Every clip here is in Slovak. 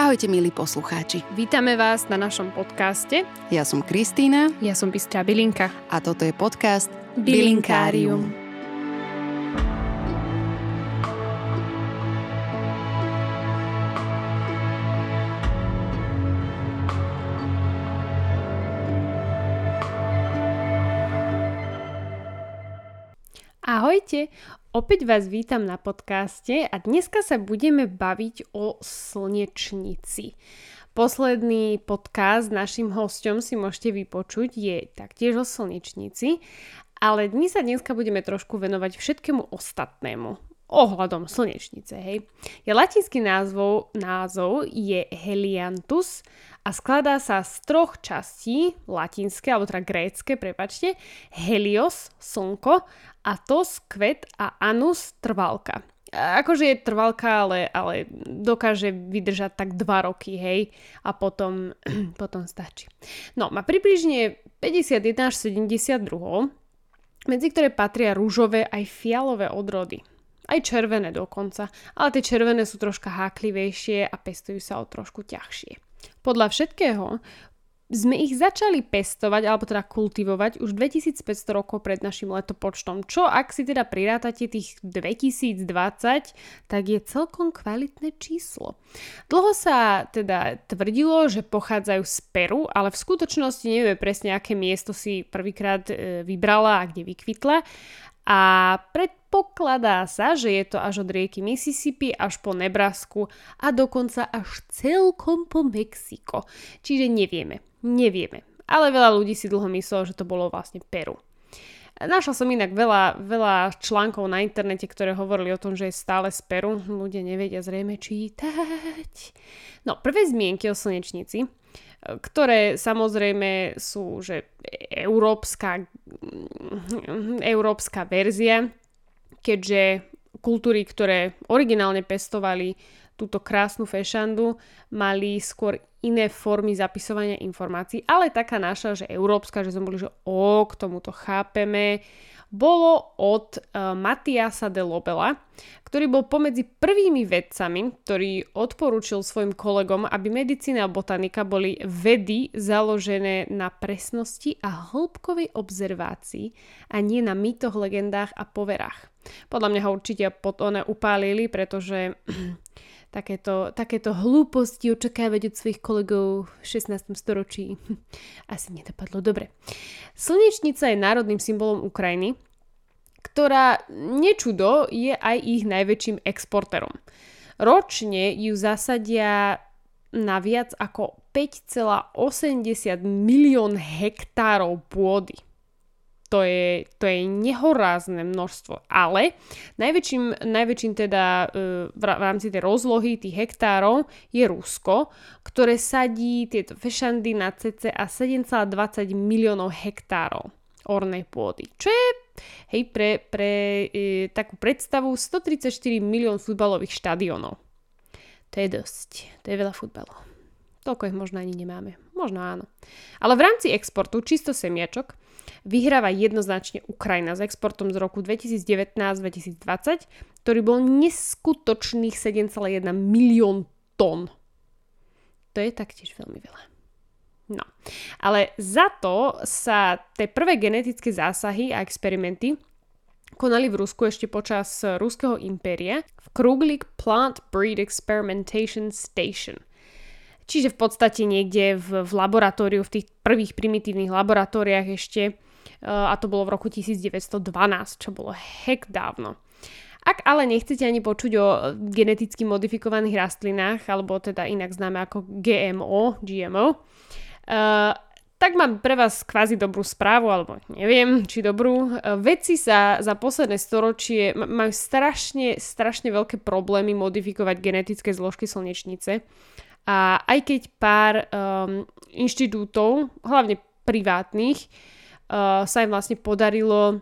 Ahojte, milí poslucháči. Vítame vás na našom podcaste. Ja som Kristína. Ja som Bystrá Bylinka. A toto je podcast Bylinkárium. Ahojte, opäť vás vítam na podcaste a dneska sa budeme baviť o slnečnici. Posledný podcast našim hosťom si môžete vypočuť, je taktiež o slnečnici, ale dnes sa budeme trošku venovať všetkému ostatnému ohľadom slnečnice, hej. Je latinský názov je Helianthus a skladá sa z troch častí, latinské, alebo teda grécké, prepáčte, Helios, slnko, a tos, kvet, a anus, trvalka. Akože je trvalka, ale dokáže vydržať tak 2 roky, hej, a potom stačí. No, má približne 51 až 72, medzi ktoré patria rúžové aj fialové odrody. Aj červené dokonca, ale tie červené sú troška háklivejšie a pestujú sa o trošku ťažšie. Podľa všetkého sme ich začali pestovať, alebo teda kultivovať už 2500 rokov pred našim letopočtom, čo ak si teda prirátate tých 2020, tak je celkom kvalitné číslo. Dlho sa teda tvrdilo, že pochádzajú z Peru, ale v skutočnosti nevieme presne, aké miesto si prvýkrát vybrala a kde vykvitla. A predpokladá sa, že je to až od rieky Mississippi až po Nebrasku a dokonca až celkom po Mexiko. Čiže nevieme. Ale veľa ľudí si dlho myslelo, že to bolo vlastne Peru. Našla som inak veľa článkov na internete, ktoré hovorili o tom, že je stále z Peru. Ľudia nevedia zrejme čítať. No, prvé zmienky o slnečnici, ktoré samozrejme sú, že európska verzia, keďže kultúry, ktoré originálne pestovali túto krásnu fešandu, mali skôr iné formy zapisovania informácií, ale taká naša, že európska, že sme boli, že k tomuto chápeme, bolo od Matiasa de Lobela, ktorý bol pomedzi prvými vedcami, ktorý odporúčil svojim kolegom, aby medicína a botanika boli vedy založené na presnosti a hĺbkovej obzervácii a nie na mýtoch, legendách a poverách. Podľa mňa ho určite upálili, pretože takéto hlúposti očakávať od svojich kolegov v 16. storočí asi nedopadlo dobre. Slnečnica je národným symbolom Ukrajiny, ktorá nečudo je aj ich najväčším exportérom. Ročne ju zasadia na viac ako 5,80 milión hektárov pôdy. To je nehorázne množstvo, ale najväčším teda v rámci tej rozlohy tých hektárov je Rusko, ktoré sadí tieto fešandy na cca 7,20 miliónov hektárov ornej pôdy. Čo je pre takú predstavu 134 milión futbalových štadiónov. To je dosť, to je veľa futbalov. Toľko ich možno ani nemáme. Možno áno. Ale v rámci exportu čisto semiačok vyhráva jednoznačne Ukrajina s exportom z roku 2019-2020, ktorý bol neskutočných 7,1 milión tón. To je taktiež veľmi veľa. No. Ale za to sa tie prvé genetické zásahy a experimenty konali v Rusku ešte počas Ruského impéria v Kruglik Plant Breed Experimentation Station. Čiže v podstate niekde v laboratóriu, v tých prvých primitívnych laboratóriách ešte, a to bolo v roku 1912, čo bolo heck dávno. Ak ale nechcete ani počuť o geneticky modifikovaných rastlinách, alebo teda inak známe ako GMO, tak mám pre vás kvázi dobrú správu, alebo neviem, či dobrú. Vedci sa za posledné storočie majú strašne veľké problémy modifikovať genetické zložky slnečnice. A aj keď pár inštitútov, hlavne privátnych, sa im vlastne podarilo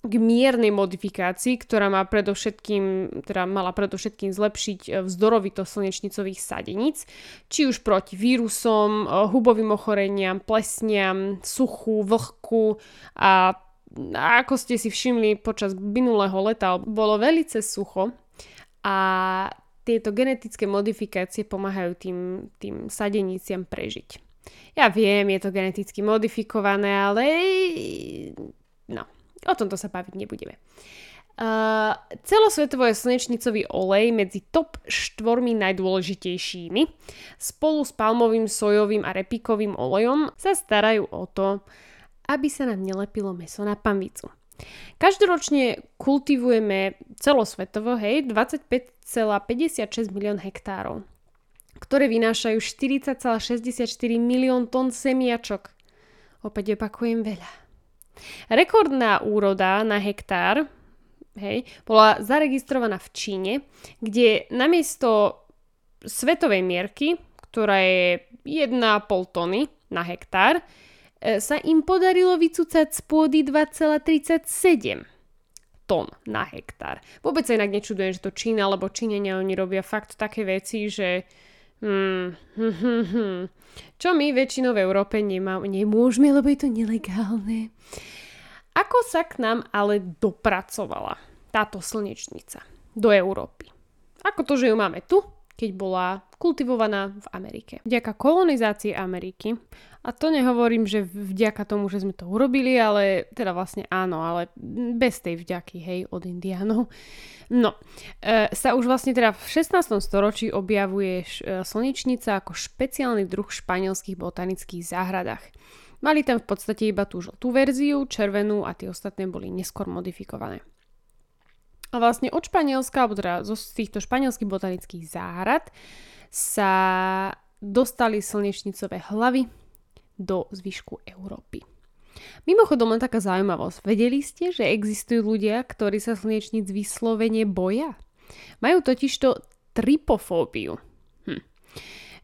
k miernej modifikácii, ktorá mala predovšetkým zlepšiť vzdorovitosť slnečnicových sadeníc, či už proti vírusom, hubovým ochoreniam, plesniam, suchu, vlhku a ako ste si všimli, počas minulého leta bolo veľce sucho a tieto genetické modifikácie pomáhajú tým sadeniciam prežiť. Ja viem, je to geneticky modifikované, ale no, o tomto sa baviť nebudeme. Celosvetovo je slnečnicový olej medzi top 4 najdôležitejšími. Spolu s palmovým, sojovým a repíkovým olejom sa starajú o to, aby sa nám nelepilo mäso na panvicu. Každoročne kultivujeme celosvetovo 25,56 milión hektárov, ktoré vynášajú 40,64 milión tón semiačok. Opäť opakujem, veľa. Rekordná úroda na hektár bola zaregistrovaná v Číne, kde namiesto svetovej mierky, ktorá je 1,5 tony na hektár, sa im podarilo vycúcať z pôdy 2,37 tón na hektár. Vôbec sa inak nečudujem, že to Čína, lebo Číňania, oni robia fakt také veci, že čo my väčšinou v Európe nemôžeme, lebo je to nelegálne. Ako sa k nám ale dopracovala táto slnečnica do Európy? Ako to, že ju máme tu, keď bola kultivovaná v Amerike? Vďaka kolonizácii Ameriky, a to nehovorím, že vďaka tomu, že sme to urobili, ale teda vlastne áno, ale bez tej vďaky, od Indiánov. No, sa už vlastne teda v 16. storočí objavuje slnečnica ako špeciálny druh v španielských botanických záhradách. Mali tam v podstate iba tú žltú verziu, červenú a tie ostatné boli neskôr modifikované. A vlastne od Španielska, alebo teda z týchto španielských botanických záhrad sa dostali slnečnicové hlavy do zvyšku Európy. Mimochodom, len taká zaujímavosť. Vedeli ste, že existujú ľudia, ktorí sa slnečníc vyslovene boja? Majú totižto tripofóbiu.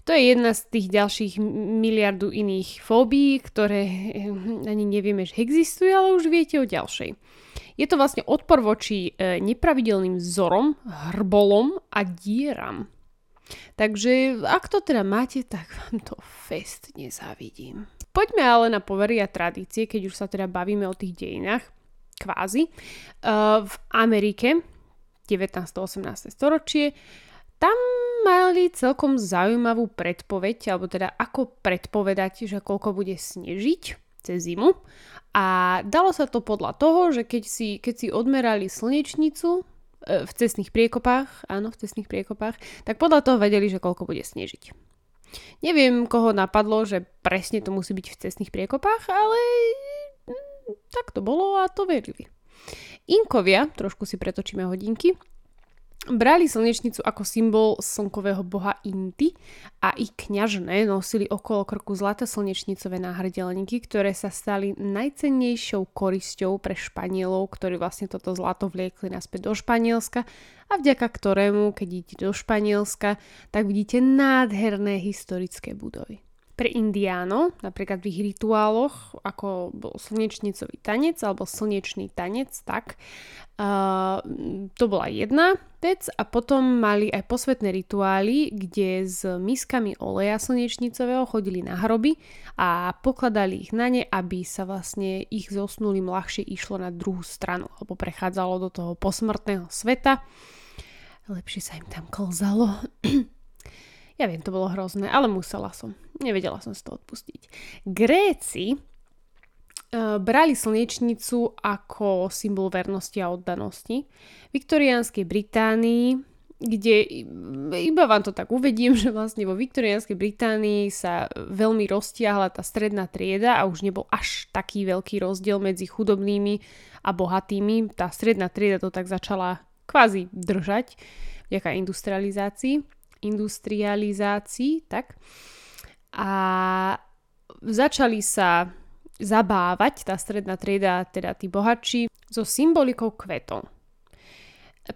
To je jedna z tých ďalších miliardu iných fóbií, ktoré ani nevieme, že existujú, ale už viete o ďalšej. Je to vlastne odpor voči nepravidelným vzorom, hrbolom a dieram. Takže ak to teda máte, tak vám to fest nezávidím. Poďme ale na povery a tradície, keď už sa teda bavíme o tých dejinách, kvázi. V Amerike, 19-18 storočie, tam mali celkom zaujímavú predpoveď, alebo teda ako predpovedať, že koľko bude snežiť cez zimu. A dalo sa to podľa toho, že keď si odmerali slnečnicu v cestných priekopách, tak podľa toho vedeli, že koľko bude snežiť. Neviem, koho napadlo, že presne to musí byť v cestných priekopách, ale tak to bolo a to verili. Inkovia, trošku si pretočíme hodinky, brali slnečnicu ako symbol slnkového boha Inti a ich kňažné nosili okolo krku zlaté slnečnicové náhrdelníky, ktoré sa stali najcennejšou korisťou pre Španielov, ktorí vlastne toto zlato vliekli naspäť do Španielska a vďaka ktorému, keď idete do Španielska, tak vidíte nádherné historické budovy. Pre Indiánov, napríklad v ich rituáloch, ako bol slnečnicový tanec alebo slnečný tanec, tak to bola jedna vec. A potom mali aj posvetné rituály, kde s miskami oleja slnečnicového chodili na hroby a pokladali ich na ne, aby sa vlastne ich zosnulým ľahšie išlo na druhú stranu alebo prechádzalo do toho posmrtného sveta. Lepšie sa im tam klzalo. Ja viem, to bolo hrozné, ale musela som. Nevedela som si to odpustiť. Gréci brali slnečnicu ako symbol vernosti a oddanosti. V viktoriánskej Británii, kde iba vám to tak uvedím, že vlastne vo viktoriánskej Británii sa veľmi roztiahla tá stredná trieda a už nebol až taký veľký rozdiel medzi chudobnými a bohatými. Tá stredná trieda to tak začala kvázi držať vďaka industrializácii, tak? A začali sa zabávať, tá stredná trieda, teda tí bohatší, so symbolikou kvetov.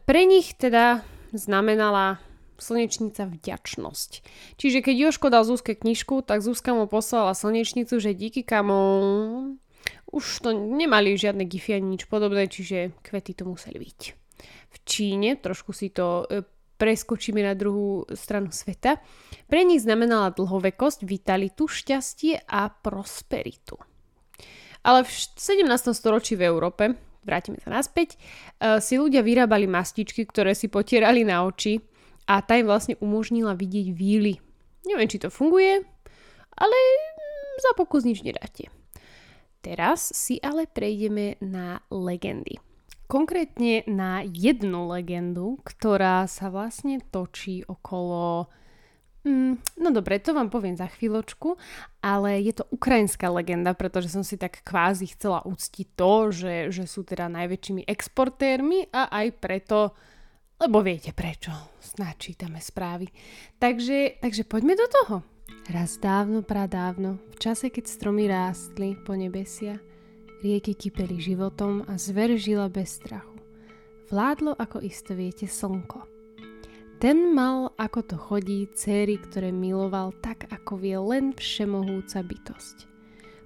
Pre nich teda znamenala slnečnica vďačnosť. Čiže keď Jožko dal Zuzke knižku, tak Zuzka mu poslala slnečnicu, že díky kamo, už to nemali žiadne gify ani nič podobné, čiže kvety to museli byť. V Číne, trošku si to preskočíme na druhú stranu sveta. Pre nich znamenala dlhovekosť, vitalitu, šťastie a prosperitu. Ale v 17. storočí v Európe, vrátime sa naspäť, si ľudia vyrábali mastičky, ktoré si potierali na oči a tá im vlastne umožnila vidieť víly. Neviem, či to funguje, ale za pokus nič nedáte. Teraz si ale prejdeme na legendy. Konkrétne na jednu legendu, ktorá sa vlastne točí okolo... No dobre, to vám poviem za chvíľočku, ale je to ukrajinská legenda, pretože som si tak kvázi chcela uctiť to, že sú teda najväčšími exportérmi a aj preto, lebo viete prečo, snáď čítame správy. Takže poďme do toho. Raz dávno, pradávno, v čase, keď stromy rástli po nebesia, rieky kypeli životom a zver žila bez strachu. Vládlo, ako isto viete, slnko. Ten mal, ako to chodí, céry, ktoré miloval tak, ako vie len všemohúca bytosť.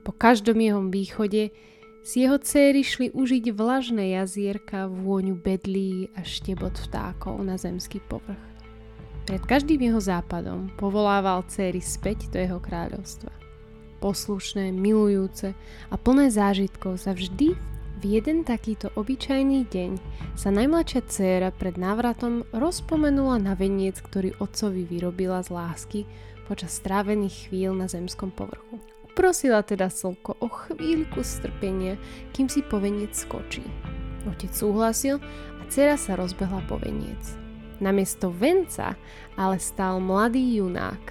Po každom jeho východe si jeho céry šli užiť vlažné jazierka, vôňu bedlí a štebot vtákov na zemský povrch. Pred každým jeho západom povolával céry späť do jeho kráľovstva. Poslušné, milujúce a plné zážitkov sa vždy v jeden takýto obyčajný deň sa najmladšia dcéra pred návratom rozpomenula na veniec, ktorý otcovi vyrobila z lásky počas strávených chvíľ na zemskom povrchu. Uprosila teda slnko o chvíľku strpenia, kým si po veniec skočí. Otec súhlasil a dcéra sa rozbehla po veniec. Namiesto venca ale stál mladý junák.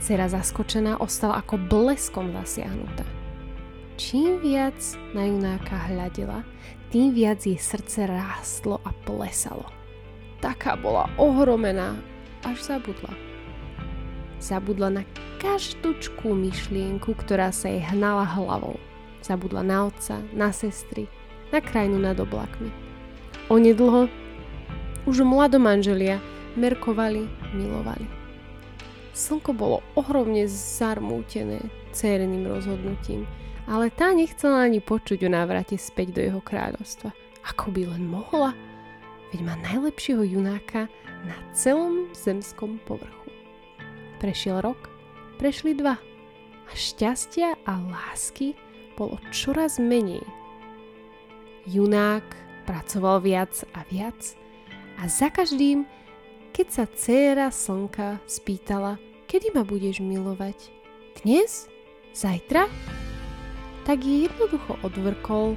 Dcera zaskočená ostala ako bleskom zasiahnutá. Čím viac na junáka hľadela, tým viac jej srdce rástlo a plesalo. Taká bola ohromená, až zabudla. Zabudla na každúčku myšlienku, ktorá sa jej hnala hlavou. Zabudla na otca, na sestry, na krajinu nad oblakmi. Onedlho už mladomanželia merkovali, milovali. Slnko bolo ohromne zarmútené dcérnym rozhodnutím, ale tá nechcela ani počuť o návrate späť do jeho kráľovstva. Ako by len mohla, veď má najlepšieho junáka na celom zemskom povrchu. Prešiel rok, prešli 2 a šťastia a lásky bolo čoraz menej. Junák pracoval viac a viac a za každým, keď sa dcéra slnka spýtala, kedy ma budeš milovať? Dnes? Zajtra? Tak jej jednoducho odvrkol,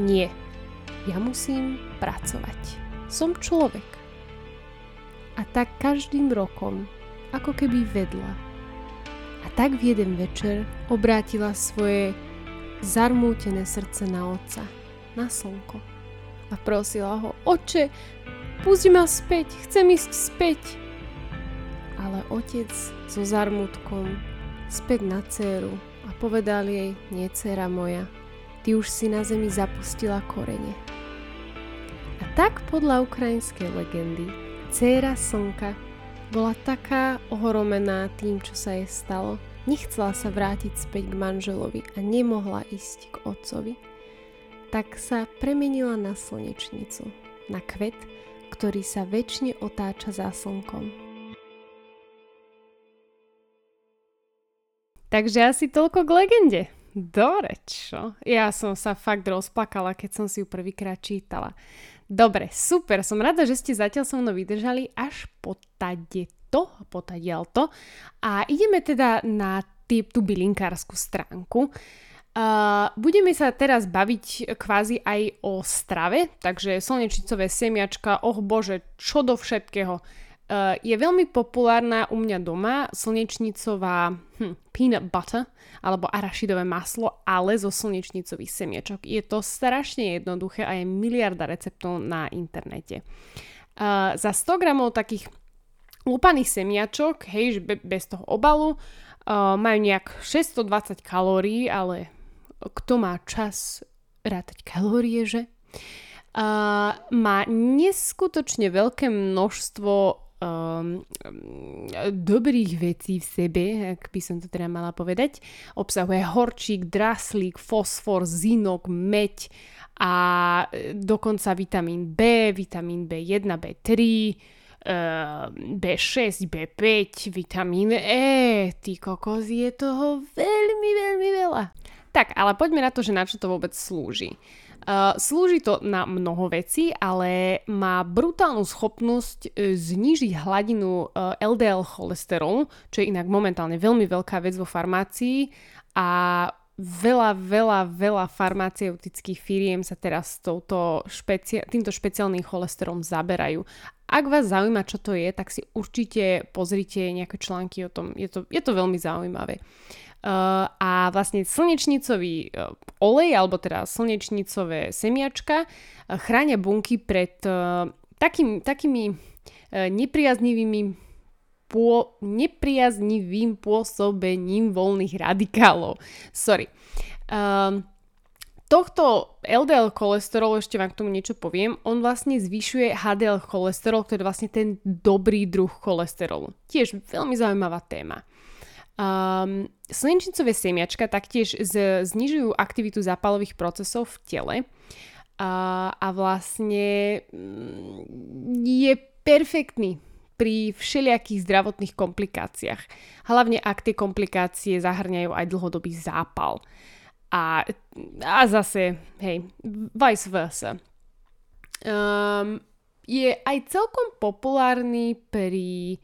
nie, ja musím pracovať. Som človek. A tak každým rokom, ako keby vedla. A tak v jeden večer obrátila svoje zarmútené srdce na otca, na slnko. A prosila ho, oče, pusť ma späť, chcem ísť späť. Ale otec so zarmutkom späť na dcéru a povedal jej, nie dcéra moja, ty už si na zemi zapustila korene. A tak podľa ukrajinskej legendy dcéra slnka bola taká ohromená tým, čo sa jej stalo, nechcela sa vrátiť späť k manželovi a nemohla ísť k otcovi, tak sa premenila na slnečnicu, na kvet, ktorý sa väčšine otáča za slnkom. Takže asi toľko k legende. Dobre, čo? Ja som sa fakt rozplakala, keď som si ju prvýkrát čítala. Dobre, super, som rada, že ste zatiaľ so mnou vydržali až potadiaľto. A ideme teda na tú bylinkárskú stránku. Budeme sa teraz baviť kvázi aj o strave, takže slnečnicové semiačka, oh bože, čo do všetkého. Je veľmi populárna u mňa doma slnečnicová peanut butter alebo arašidové maslo, ale zo slnečnicových semiačok. Je to strašne jednoduché a je miliarda receptov na internete. Za 100 gramov takých lupaných semiačok, hej, bez toho obalu, majú nejak 620 kalórií, ale... kto má čas rátať kalórie, že? Má neskutočne veľké množstvo dobrých vecí v sebe, ak by som to teda mala povedať. Obsahuje horčík, draslík, fosfor, zinok, meď a dokonca vitamín B, vitamín B1, B3, B6, B5, vitamín E. Ty kokos, je toho veľmi, veľmi veľa. Tak, ale poďme na to, že na čo to vôbec slúži. Slúži to na mnoho vecí, ale má brutálnu schopnosť znížiť hladinu LDL cholesterolu, čo je inak momentálne veľmi veľká vec vo farmácii a veľa farmaceutických firiem sa teraz týmto špeciálnym cholesterolom zaberajú. Ak vás zaujíma, čo to je, tak si určite pozrite nejaké články o tom. Je to veľmi zaujímavé. A vlastne slnečnicový olej, alebo teda slnečnicové semiačka chránia bunky pred takými nepriaznivým pôsobením voľných radikálov. Sorry. Tohto LDL cholesterol, ešte vám k tomu niečo poviem, on vlastne zvyšuje HDL cholesterol, ktorý je vlastne ten dobrý druh cholesterolu. Tiež veľmi zaujímavá téma. Slnečnicové semiačka taktiež znižujú aktivitu zápalových procesov v tele a vlastne je perfektný pri všelijakých zdravotných komplikáciách. Hlavne ak tie komplikácie zahŕňajú aj dlhodobý zápal. A zase, hej, vice versa. Je aj celkom populárny pri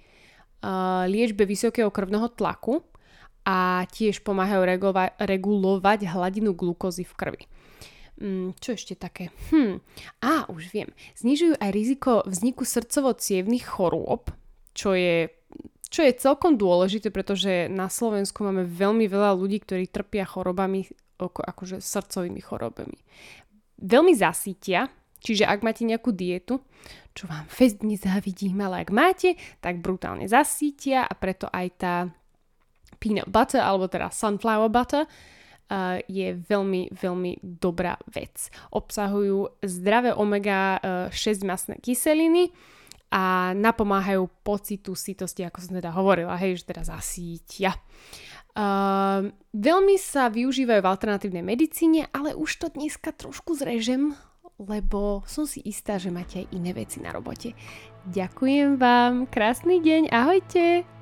liečbe vysokého krvného tlaku a tiež pomáhajú regulovať hladinu glukózy v krvi. Čo ešte také? Už viem. Znižujú aj riziko vzniku srdcovo-cievnych chorôb, čo je celkom dôležité, pretože na Slovensku máme veľmi veľa ľudí, ktorí trpia chorobami, akože srdcovými chorobami. Veľmi zasítia, čiže ak máte nejakú dietu, čo vám fest nezávidím, ale ak máte, tak brutálne zasítia a preto aj tá peanut butter, alebo teda sunflower butter, je veľmi, veľmi dobrá vec. Obsahujú zdravé omega-6 mastné kyseliny a napomáhajú pocitu sytosti, ako som teda hovorila, hej, že teda zasítia. Veľmi sa využívajú v alternatívnej medicíne, ale už to dneska trošku zrežem, lebo som si istá, že máte aj iné veci na robote. Ďakujem vám, krásny deň, ahojte!